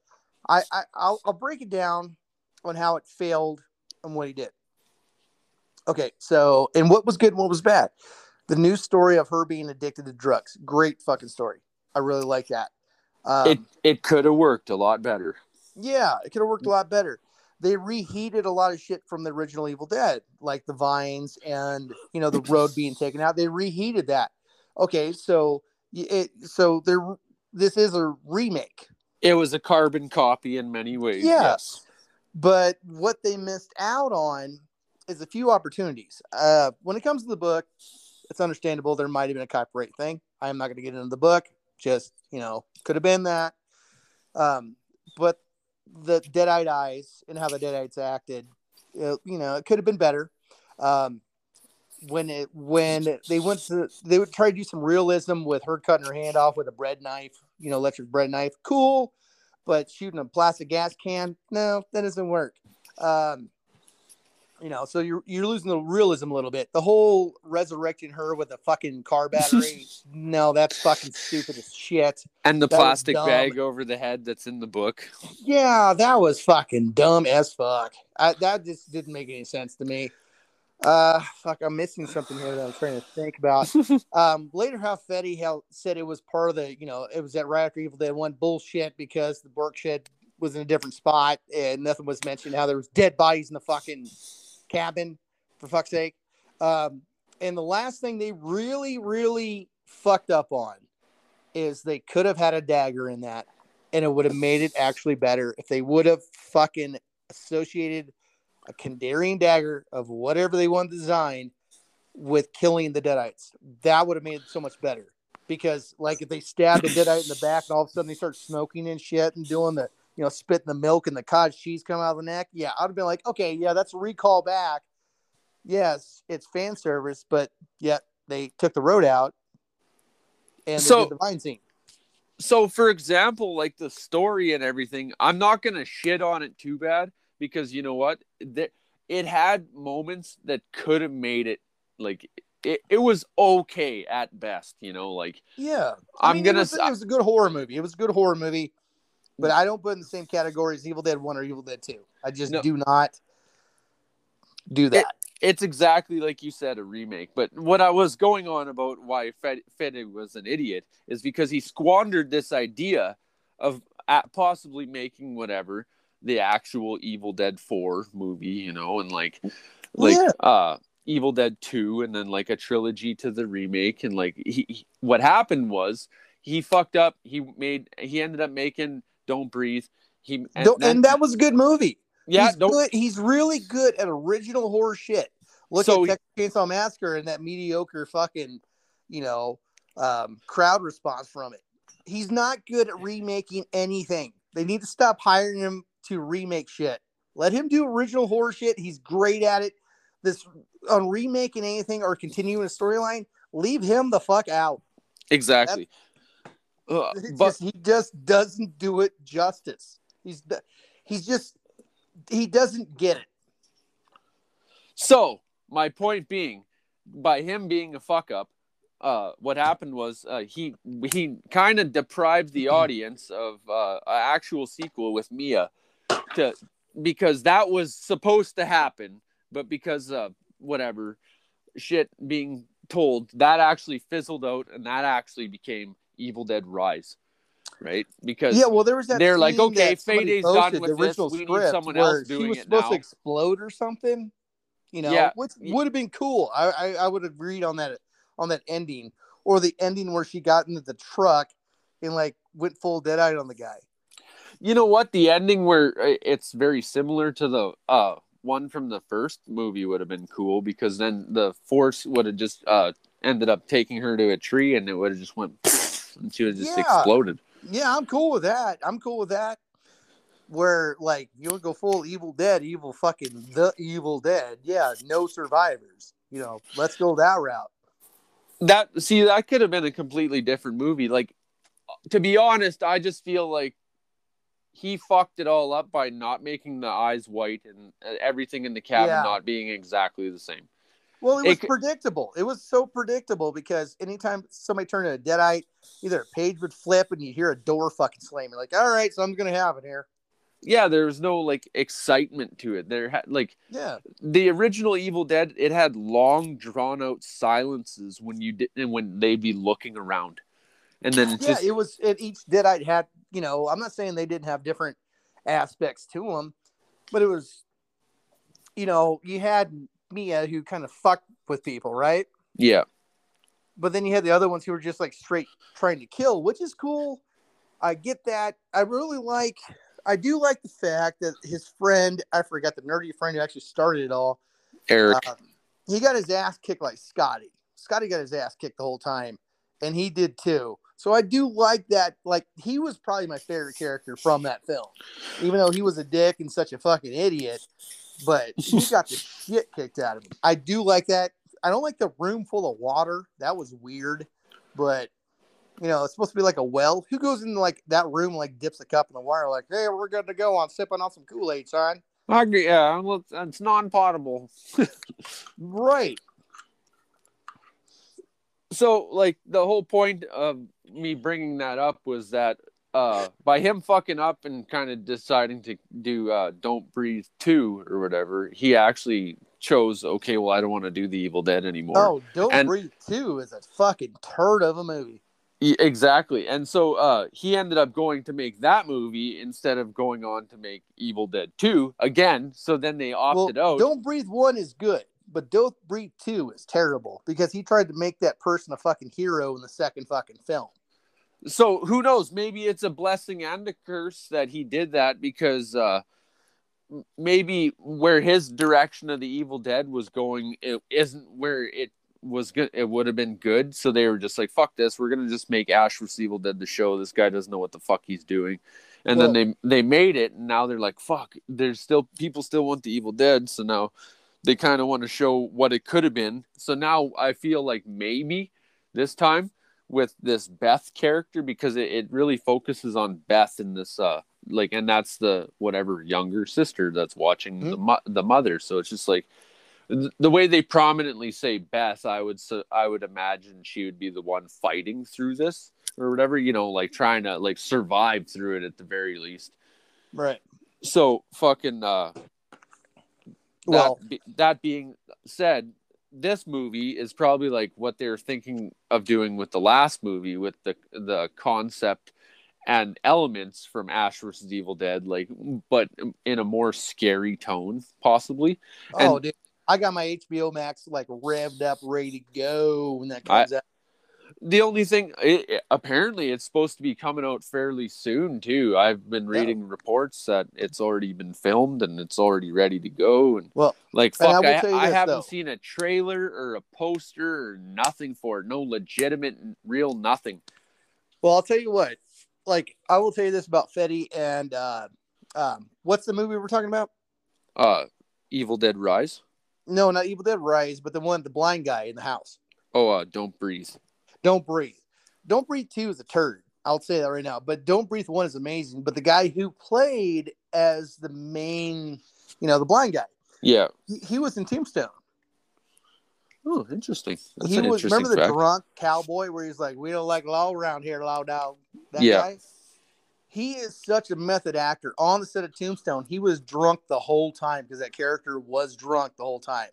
I'll break it down on how it failed and what he did. Okay, so, and what was good and what was bad. The new story of her being addicted to drugs. Great fucking story. I really like that. It could have worked a lot better. Yeah, it could have worked a lot better. They reheated a lot of shit from the original Evil Dead, like the vines and, you know, the road being taken out. They reheated that. Okay, so this is a remake. It was a carbon copy in many ways. Yes. But what they missed out on is a few opportunities. When it comes to the book, it's understandable. There might have been a copyright thing. I am not going to get into the book. Just, you know, could have been that. But the dead-eyed eyes and how the dead-eyes acted, it could have been better. when they went to, they would try to do some realism with her cutting her hand off with a bread knife, you know, electric bread knife, cool, but shooting a plastic gas can, no, that doesn't work. You know, so you're losing the realism a little bit. The whole resurrecting her with a fucking car battery, no, that's fucking stupid as shit. And the plastic bag over the head that's in the book. Yeah, that was fucking dumb as fuck. That just didn't make any sense to me. Fuck, I'm missing something here that I'm trying to think about. Later, how Fede said it was part of the, you know, it was that right after Evil Dead 1 bullshit because the Berkshire was in a different spot and nothing was mentioned. How there was dead bodies in the fucking cabin, for fuck's sake. And the last thing they really, really fucked up on is they could have had a dagger in that, and it would have made it actually better if they would have fucking associated a Kandarian dagger of whatever they wanted to design with killing the Deadites. That would have made it so much better, because like if they stabbed a Deadite in the back and all of a sudden they start smoking and shit and doing the, you know, spitting the milk and the cottage cheese coming out of the neck. Yeah, I'd have been like, okay, yeah, that's a recall back. Yes, it's fan service, but yet they took the road out and they did the vine scene. So, for example, like the story and everything, I'm not going to shit on it too bad because, you know what? It had moments that could have made it, like, it was okay at best, you know? Like, yeah. It was a good horror movie. It was a good horror movie. But I don't put in the same category as Evil Dead 1 or Evil Dead 2. I just do not do that. It's exactly like you said, a remake. But what I was going on about why Fede was an idiot is because he squandered this idea of possibly making whatever the actual Evil Dead 4 movie, you know, and Evil Dead 2 and then like a trilogy to the remake. And like what happened was he fucked up. He ended up making Don't Breathe. And that was a good movie. Yeah, he's really good at original horror shit. Look at Texas Chainsaw Massacre and that mediocre fucking, you know, crowd response from it. He's not good at remaking anything. They need to stop hiring him to remake shit. Let him do original horror shit. He's great at it. This on remaking anything or continuing a storyline, leave him the fuck out. Exactly. He just doesn't do it justice. He doesn't get it. So my point being, by him being a fuck up, what happened was he kind of deprived the audience of an actual sequel with Mia, because that was supposed to happen, but because whatever shit being told, that actually fizzled out, and that actually became Evil Dead Rise, right? Because there was that they're like, okay, Fede's done with this. We need someone else doing it now. She was supposed to explode or something, you know, which would have been cool. I would have agreed on that ending, or the ending where she got into the truck and like went full Deadite on the guy. You know what? The ending where it's very similar to the one from the first movie would have been cool, because then the force would have just ended up taking her to a tree and it would have just went. And she was just exploded. Yeah, I'm cool with that. Where, like, you'll go full Evil Dead, the Evil Dead. Yeah, no survivors. You know, let's go that route. That could have been a completely different movie. Like, to be honest, I just feel like he fucked it all up by not making the eyes white and everything in the cabin not being exactly the same. Well, it was predictable. It was so predictable, because anytime somebody turned into a Deadite, either a page would flip and you'd hear a door fucking slam. You're like, all right, so I'm going to have it here. Yeah, there was no, like, excitement to it. The original Evil Dead, it had long, drawn-out silences when they'd be looking around. And then each Deadite had, you know, I'm not saying they didn't have different aspects to them, but it was, you know, you had Mia, who kind of fucked with people, right? Yeah. But then you had the other ones who were just like straight trying to kill, which is cool. I get that. I do like the fact that his friend, I forgot the nerdy friend who actually started it all, Eric. He got his ass kicked like Scotty. Scotty got his ass kicked the whole time, and he did too. So I do like that. Like, he was probably my favorite character from that film, even though he was a dick and such a fucking idiot. But he got the shit kicked out of him. I do like that. I don't like the room full of water. That was weird. But, you know, it's supposed to be like a well. Who goes into, like, that room, like, dips a cup in the water, like, hey, we're good to go on sipping on some Kool-Aid, son? I agree, yeah. It's non-potable. Right. So, like, the whole point of me bringing that up was that by him fucking up and kind of deciding to do Don't Breathe 2 or whatever, he actually chose, okay, well, I don't want to do the Evil Dead anymore. Oh, Don't Breathe 2 is a fucking turd of a movie. Exactly. And so he ended up going to make that movie instead of going on to make Evil Dead 2 again. So then they opted out. Don't Breathe 1 is good, but Don't Breathe 2 is terrible because he tried to make that person a fucking hero in the second fucking film. So who knows? Maybe it's a blessing and a curse that he did that because maybe where his direction of the Evil Dead was going, it isn't where it was good. It would have been good. So they were just like, fuck this. We're going to just make Ash vs. Evil Dead the show. This guy doesn't know what the fuck he's doing. And well, then they made it. And now they're like, fuck, there's still people still want the Evil Dead. So now they kind of want to show what it could have been. So now I feel like maybe this time with this Beth character, because it really focuses on Beth in this, like, and that's the whatever younger sister that's watching the mother. So it's just like the way they prominently say Beth, I would imagine she would be the one fighting through this or whatever, you know, like trying to like survive through it at the very least. Right. So fucking, that being said, this movie is probably like what they're thinking of doing with the last movie, with the concept and elements from Ash vs. Evil Dead, like, but in a more scary tone, possibly. Oh, and, dude, I got my HBO Max like revved up, ready to go when that comes out. The only thing, apparently, it's supposed to be coming out fairly soon too. I've been reading reports that it's already been filmed and it's already ready to go. And well, like, fuck, I haven't seen a trailer or a poster or nothing for it. No legitimate, real nothing. Well, I'll tell you what. Like, I will tell you this about Fede and what's the movie we're talking about? Evil Dead Rise. No, not Evil Dead Rise, but the one the blind guy in the house. Oh, Don't Breathe. Don't Breathe. Don't Breathe 2 is a turd. I'll say that right now. But Don't Breathe 1 is amazing. But the guy who played as the main, you know, the blind guy. Yeah. He was in Tombstone. Oh, interesting. That's he an was, interesting remember the fact. Drunk cowboy where he's like, we don't like law around here, law dog. That guy? He is such a method actor. On the set of Tombstone, he was drunk the whole time because that character was drunk the whole time.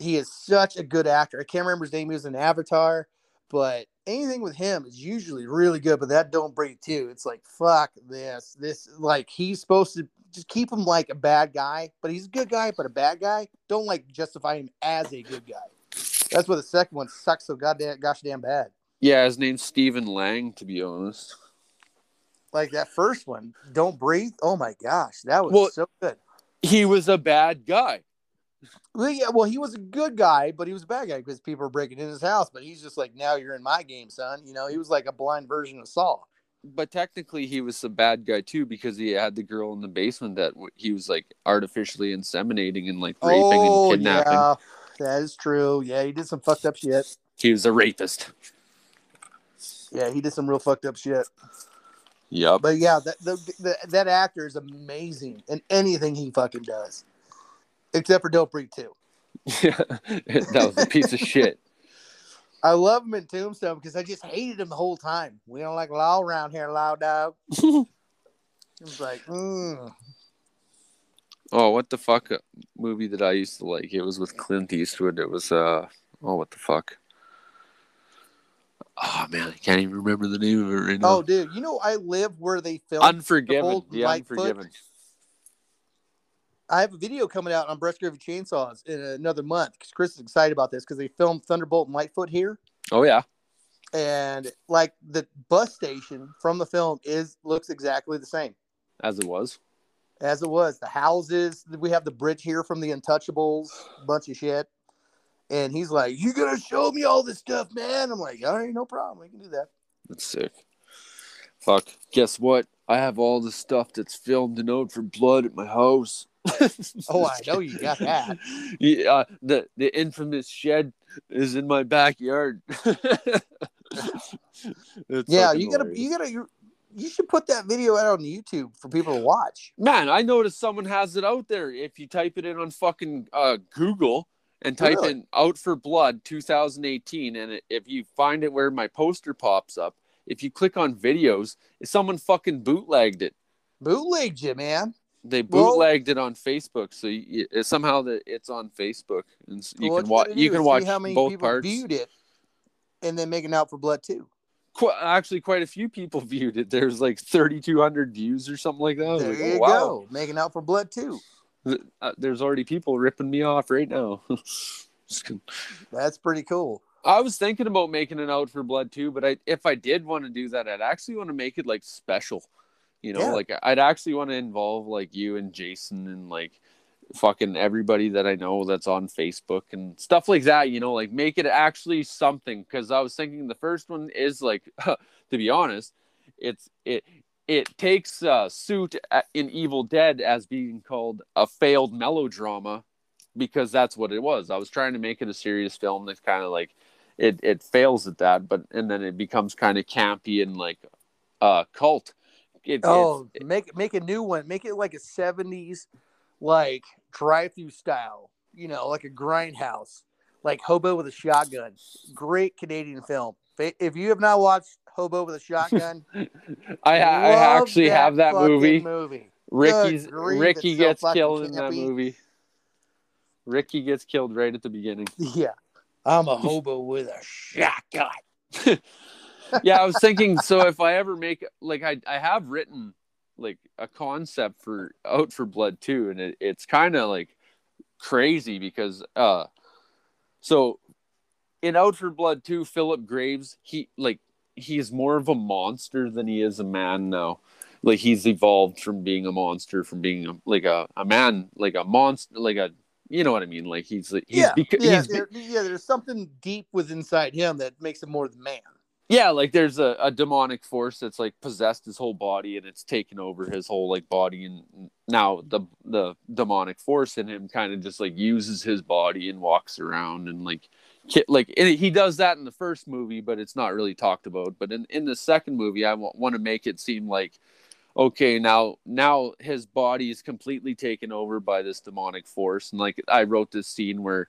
He is such a good actor. I can't remember his name. He was in Avatar, but anything with him is usually really good, but that Don't Breathe 2. It's like, fuck this. This, like, he's supposed to just keep him like a bad guy, but he's a good guy, but a bad guy. Don't, like, justify him as a good guy. That's why the second one sucks so gosh damn bad. Yeah, his name's Steven Lang, to be honest. Like, that first one, Don't Breathe, oh my gosh, that was so good. He was a bad guy. Well, yeah, well, he was a good guy, but he was a bad guy because people were breaking in his house. But he's just like, now you're in my game, son. You know, he was like a blind version of Saul. But technically, he was a bad guy too because he had the girl in the basement that he was like artificially inseminating and like raping and kidnapping. Yeah, that is true. Yeah, he did some fucked up shit. He was a rapist. Yeah, he did some real fucked up shit. Yep. But yeah, that actor is amazing in anything he fucking does. Except for Don't Breathe 2. Yeah, that was a piece of shit. I love him in Tombstone because I just hated him the whole time. We don't like law around here, law dog. It was like, Oh, what the fuck movie that I used to like? It was with Clint Eastwood. It was, what the fuck? Oh, man, I can't even remember the name of it right now. Oh, dude, you know I live where they filmed Unforgiven. The Unforgiven. I have a video coming out on Breast Gravy Chainsaws in another month because Chris is excited about this because they filmed Thunderbolt and Lightfoot here. Oh, yeah. And, like, the bus station from the film looks exactly the same. As it was? As it was. The houses. We have the bridge here from The Untouchables. A bunch of shit. And he's like, you're going to show me all this stuff, man. I'm like, all right, no problem. We can do that. That's sick. Fuck. Guess what? I have all the stuff that's filmed and owed for blood at my house. Oh, I know you got that. Yeah, the infamous shed is in my backyard. Yeah, you should put that video out on YouTube for people to watch. Man, I noticed someone has it out there. If you type it in on fucking Google and type in Out for Blood 2018, and if you find it where my poster pops up, if you click on videos, someone fucking bootlegged it. Bootlegged it, man. They bootlegged it on Facebook, so somehow it's on Facebook, and so you can watch. You can watch how many both people parts. Viewed it, and then make an Out for Blood too. Actually, quite a few people viewed it. There's like 3,200 views or something like that. There you go, making Out for Blood too. There's already people ripping me off right now. That's pretty cool. I was thinking about making an Out for Blood too, but if I did want to do that, I'd actually want to make it like special. You know, like I'd actually want to involve like you and Jason and like fucking everybody that I know that's on Facebook and stuff like that, you know, like make it actually something. Cause I was thinking the first one is like, to be honest, it takes suit in Evil Dead as being called a failed melodrama because that's what it was. I was trying to make it a serious film that's kind of like it fails at that, and then it becomes kind of campy and like cult. Make a new one. Make it like a 70s, like drive-through style. You know, like a grindhouse, like Hobo with a Shotgun. Great Canadian film. If you have not watched Hobo with a Shotgun, I actually have that movie. Ricky gets killed in that movie. Ricky gets killed right at the beginning. Yeah, I'm a hobo with a shotgun. Yeah, I was thinking, so if I ever make, like, I have written, like, a concept for Out for Blood 2, and it's kind of, like, crazy because, so, in Out for Blood 2, Philip Graves, he's more of a monster than he is a man now. Like, he's evolved from being a monster, from being, a man, like a monster, like a... You know what I mean? Like, there's something deep within inside him that makes him more than man. Yeah, like there's a demonic force that's like possessed his whole body and it's taken over his whole like body, and now the demonic force in him kind of just like uses his body and walks around and and he does that in the first movie, but it's not really talked about. But in the second movie, I want to make it seem like, okay, now his body is completely taken over by this demonic force, and like I wrote this scene where.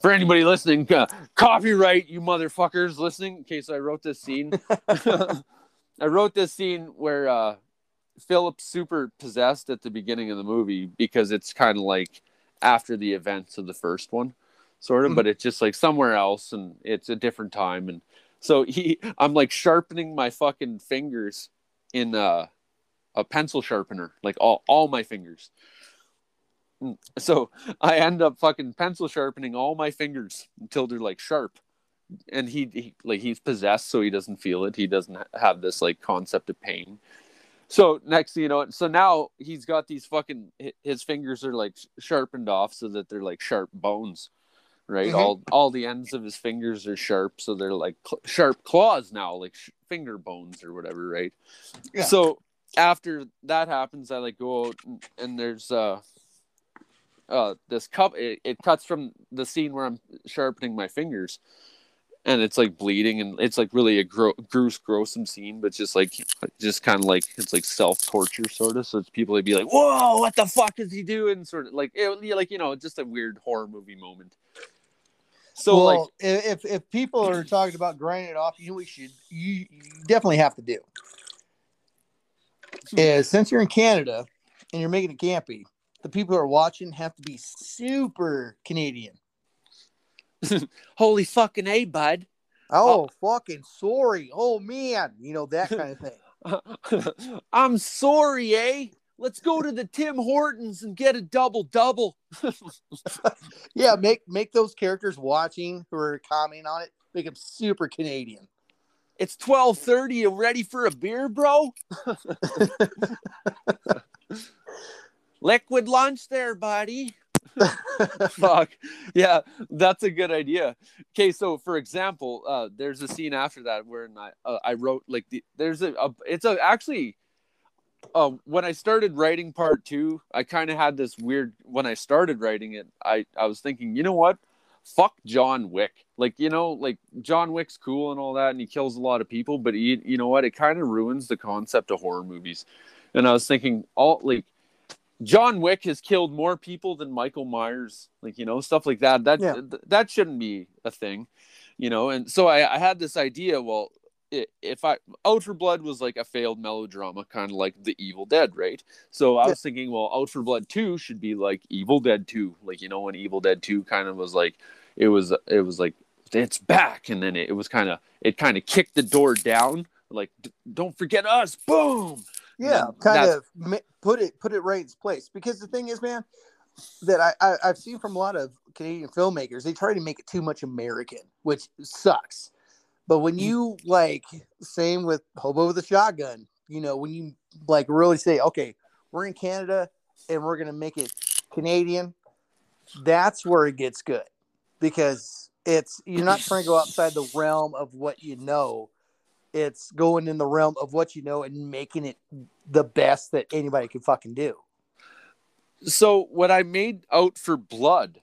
For anybody listening, copyright, you motherfuckers listening. Okay, so I wrote this scene. I wrote this scene where Philip's super possessed at the beginning of the movie because it's kind of like after the events of the first one, sort of. Mm-hmm. But it's just like somewhere else, and it's a different time. And so I'm like sharpening my fucking fingers in a pencil sharpener, like all my fingers. So I end up fucking pencil sharpening all my fingers until they're like sharp, and he's possessed, so he doesn't feel it. He doesn't have this like concept of pain. So next, you know, so now he's got these fucking, his fingers are like sharpened off so that they're like sharp bones, right? Mm-hmm. All the ends of his fingers are sharp, so they're like sharp claws now, like finger bones or whatever, right? Yeah. So after that happens, I like go out and there's this cup, it cuts from the scene where I'm sharpening my fingers, and it's like bleeding, and it's like really a gruesome scene, but just kind of like it's like self-torture sort of. So it's people would be like, whoa, what the fuck is he doing, sort of like it, like, you know, just a weird horror movie moment. So, well, like if people are talking about grinding it off, you know, you definitely have to do is, since you're in Canada and you're making it campy, the people who are watching have to be super Canadian. Holy fucking A, bud. Oh, fucking sorry. Oh, man. You know, that kind of thing. I'm sorry, eh? Let's go to the Tim Hortons and get a double-double. Yeah, make those characters watching who are commenting on it, make them super Canadian. It's 12:30. You ready for a beer, bro? Liquid lunch there, buddy. Fuck. Yeah, that's a good idea. Okay, so for example, there's a scene after that where I wrote like when I started writing part two, I kind of had this weird, when I started writing it, I was thinking, you know what? Fuck John Wick. Like, you know, like John Wick's cool and all that, and he kills a lot of people, but you know what? It kind of ruins the concept of horror movies. And I was thinking, John Wick has killed more people than Michael Myers, like, you know, stuff like that. That shouldn't be a thing, you know? And so I had this idea, well, Outer Blood was like a failed melodrama, kind of like the Evil Dead, right? So I was thinking, well, Outer Blood 2 should be like Evil Dead 2, like, you know, when Evil Dead 2 kind of was like, it was like, it's back. And then it was kind of kicked the door down, like, don't forget us, boom. Yeah, kind of put it right in its place. Because the thing is, man, that I've seen from a lot of Canadian filmmakers, they try to make it too much American, which sucks. But when you, like, same with Hobo with a Shotgun, you know, when you, like, really say, okay, we're in Canada and we're going to make it Canadian, that's where it gets good. Because you're not trying to go outside the realm of what you know. It's going in the realm of what you know and making it the best that anybody can fucking do. So when I made Out for Blood,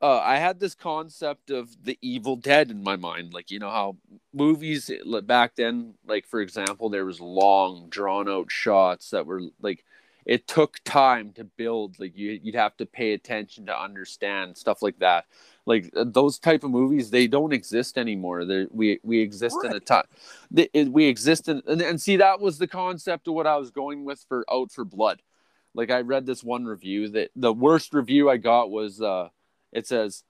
I had this concept of the Evil Dead in my mind. Like, you know how movies back then, like, for example, there was long, drawn-out shots that were, like, it took time to build. Like, you'd have to pay attention to understand, stuff like that. Like, those type of movies, they don't exist anymore. We exist in a time. We exist in... And see, that was the concept of what I was going with for Out for Blood. Like, I read this one review that... The worst review I got was... it says,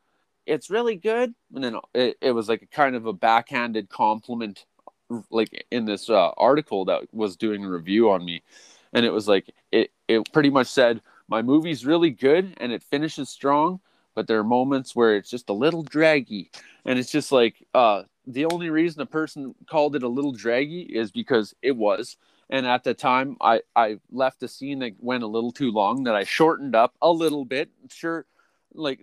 it's really good. And then it was like a kind of a backhanded compliment, like, in this article that was doing a review on me. And it was like... It pretty much said, my movie's really good and it finishes strong, but there are moments where it's just a little draggy. And it's just like, the only reason a person called it a little draggy is because it was. And at the time, I left a scene that went a little too long that I shortened up a little bit. Sure, like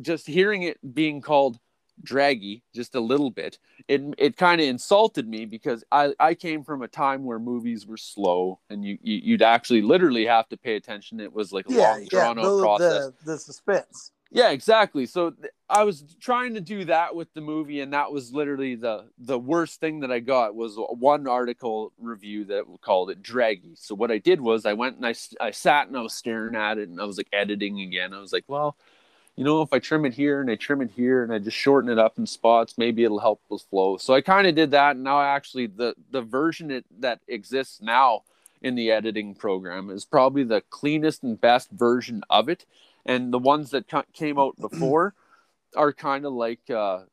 just hearing it being called draggy just a little bit, it kind of insulted me, because I came from a time where movies were slow and you'd actually literally have to pay attention. It was like a long drawn out process. The suspense. Yeah, exactly. So I was trying to do that with the movie, and that was literally the worst thing that I got was one article review that called it draggy. So what I did was I went and I sat and I was staring at it, and I was like editing again. I was like, well, you know, if I trim it here and I trim it here and I just shorten it up in spots, maybe it'll help with flow. So I kind of did that, and now actually the version that exists now in the editing program is probably the cleanest and best version of it. And the ones that came out before are kind of like a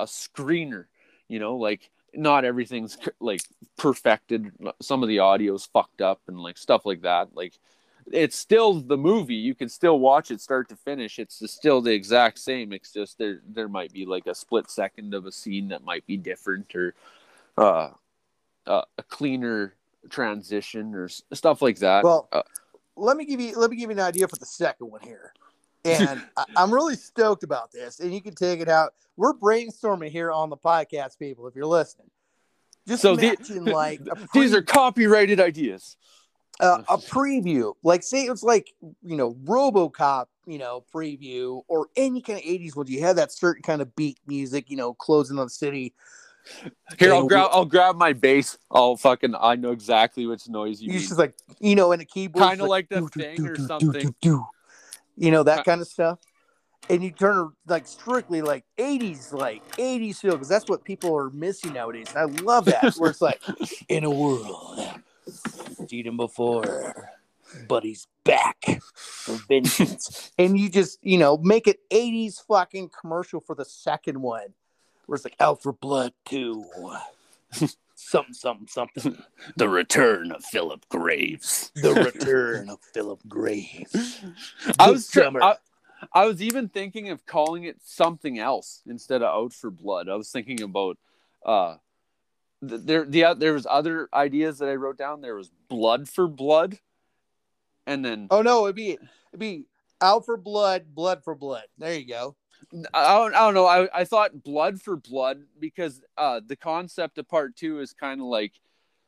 screener, you know, like not everything's like perfected. Some of the audio's fucked up and like stuff like that. Like, it's still the movie. You can still watch it start to finish. It's just still the exact same. It's just there might be like a split second of a scene that might be different, or a cleaner transition or stuff like that. Well, Let me give you an idea for the second one here. And I'm really stoked about this. And you can take it out. We're brainstorming here on the podcast, people, if you're listening. Just so imagine, these are copyrighted ideas. A preview. Like, say it's like, you know, RoboCop, you know, preview. Or any kind of 80s one. You have that certain kind of beat music, you know, closing on the city. Here, I'll grab my bass. I know exactly which noise you mean. Just like, you know, in a keyboard. Kind of like the thing or something. You know, that kind of stuff. And you turn like strictly like 80s feel, because that's what people are missing nowadays. And I love that, where it's like, in a world seen him before, but he's back for vengeance. And you just, you know, make it 80s fucking commercial for the second one. Where it's like, Out for Blood 2. something. The return of Philip Graves. The return of Philip Graves. I was even thinking of calling it something else instead of Out for Blood. I was thinking about... there was other ideas that I wrote down. There was Blood for Blood. And then... Oh, no. It'd be Out for blood, blood for blood. There you go. I don't know. I thought blood for blood because the concept of part two is kind of like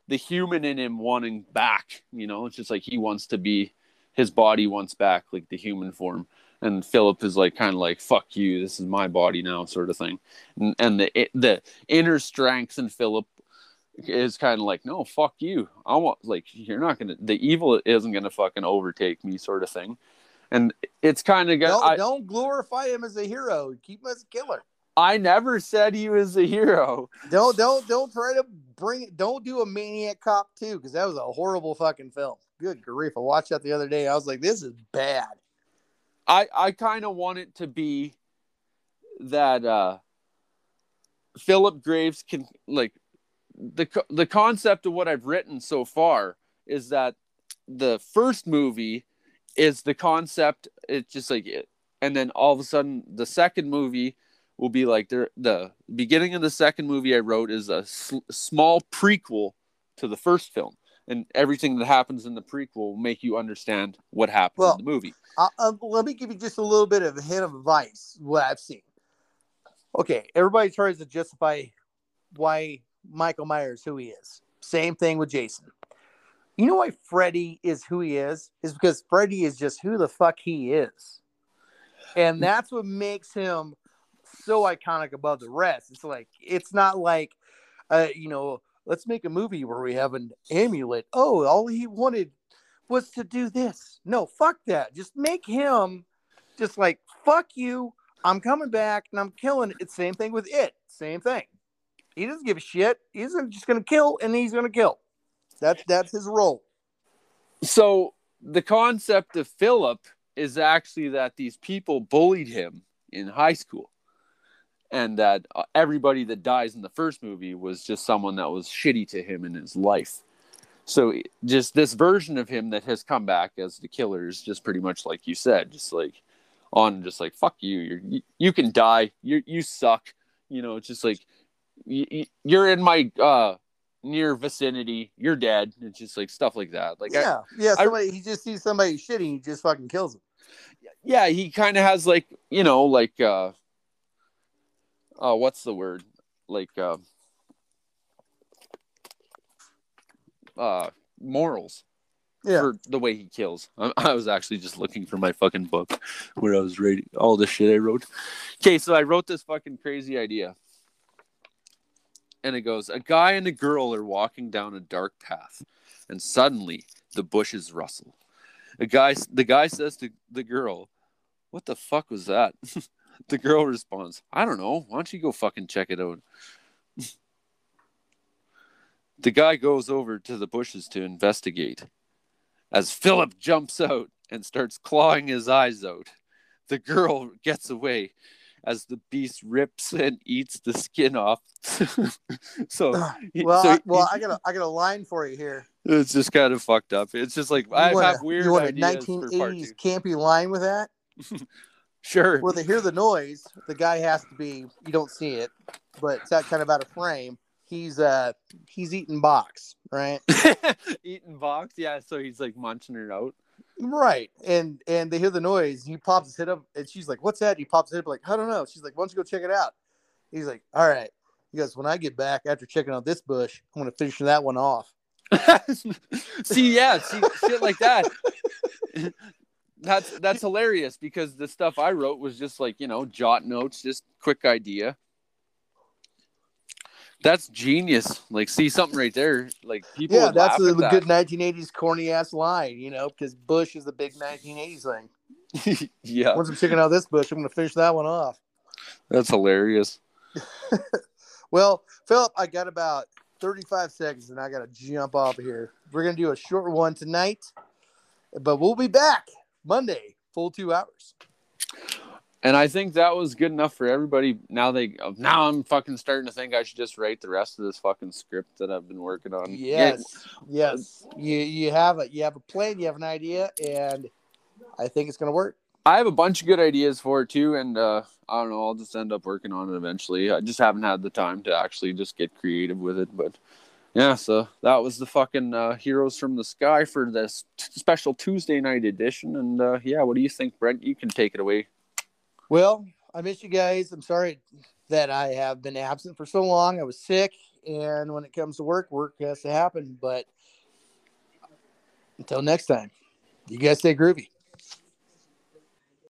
the human in him wanting back. You know, it's just like he wants to be, his body wants back, like the human form. And Philip is like, kind of like, fuck you, this is my body now, sort of thing. And the inner strength in Philip is kind of like, no, fuck you. I want, like, you're not going to, the evil isn't going to fucking overtake me, sort of thing. And it's kind of got. Don't glorify him as a hero. Keep him as a killer. I never said he was a hero. Don't try to bring it. Don't do a Maniac Cop 2 because that was a horrible fucking film. Good grief! I watched that the other day. I was like, this is bad. I kind of want it to be that Philip Graves can, like, the concept of what I've written so far is that the first movie is the concept. It's just like it, and then all of a sudden the second movie will be like the beginning of the second movie I wrote is a small prequel to the first film, and everything that happens in the prequel will make you understand what happened in the movie. Let me give you just a little bit of a hint of advice. What I've seen. Okay, everybody tries to justify why Michael Myers who he is. Same thing with Jason. You know why Freddy is who he is? Is because Freddy is just who the fuck he is. And that's what makes him so iconic above the rest. It's like, it's not like, you know, let's make a movie where we have an amulet. Oh, all he wanted was to do this. No, fuck that. Just make him just like, fuck you. I'm coming back and I'm killing it. Same thing with it. Same thing. He doesn't give a shit. He's just going to kill and he's going to kill. That's his role. So the concept of Philip is actually that these people bullied him in high school, and that everybody that dies in the first movie was just someone that was shitty to him in his life. So just this version of him that has come back as the killer is just pretty much like you said, just like on, just like, fuck you, you can die, you suck, you know. It's just like you're in my near vicinity, you're dead. It's just like stuff like that. Like, yeah. He just sees somebody shitty, he just fucking kills him. Yeah, he kind of has like, you know, like, what's the word? Like, morals. Yeah. For the way he kills. I was actually just looking for my fucking book where I was reading all the shit I wrote. Okay, so I wrote this fucking crazy idea. And it goes, a guy and a girl are walking down a dark path, and suddenly the bushes rustle. The guy says to the girl, what the fuck was that? The girl responds, I don't know. Why don't you go fucking check it out? The guy goes over to the bushes to investigate. As Philip jumps out and starts clawing his eyes out, the girl gets away as the beast rips and eats the skin off. I got a line for you here. It's just kind of fucked up. It's just like, I have weird ideas for part two. You want a 1980s campy line with that? Sure. Where they hear the noise, the guy has to be, you don't see it, but it's that kind of out of frame. He's eating box, right? Eating box, yeah. So he's like munching it out. Right. And they hear the noise. He pops his head up and she's like, what's that? He pops his head up like, I don't know. She's like, why don't you go check it out? He's like, all right. He goes, when I get back after checking out this bush, I'm going to finish that one off. See, shit like that. That's hilarious because the stuff I wrote was just like, you know, jot notes, just quick idea. That's genius. Like, see something right there. Like, people. Yeah, that's a good 1980s corny ass line, you know, because bush is the big 1980s thing. Yeah. Once I'm checking out this bush, I'm going to finish that one off. That's hilarious. Well, Philip, I got about 35 seconds and I got to jump off here. We're going to do a short one tonight, but we'll be back Monday, full 2 hours. And I think that was good enough for everybody. Now I'm fucking starting to think I should just write the rest of this fucking script that I've been working on. Yes. You have a plan, you have an idea, and I think it's gonna work. I have a bunch of good ideas for it too, and I don't know. I'll just end up working on it eventually. I just haven't had the time to actually just get creative with it, but Yeah, so that was the fucking Heroes from the Sky for this special Tuesday night edition. And yeah, what do you think, Brent? You can take it away. Well, I miss you guys. I'm sorry that I have been absent for so long. I was sick, and when it comes to work, work has to happen. But until next time, you guys stay groovy.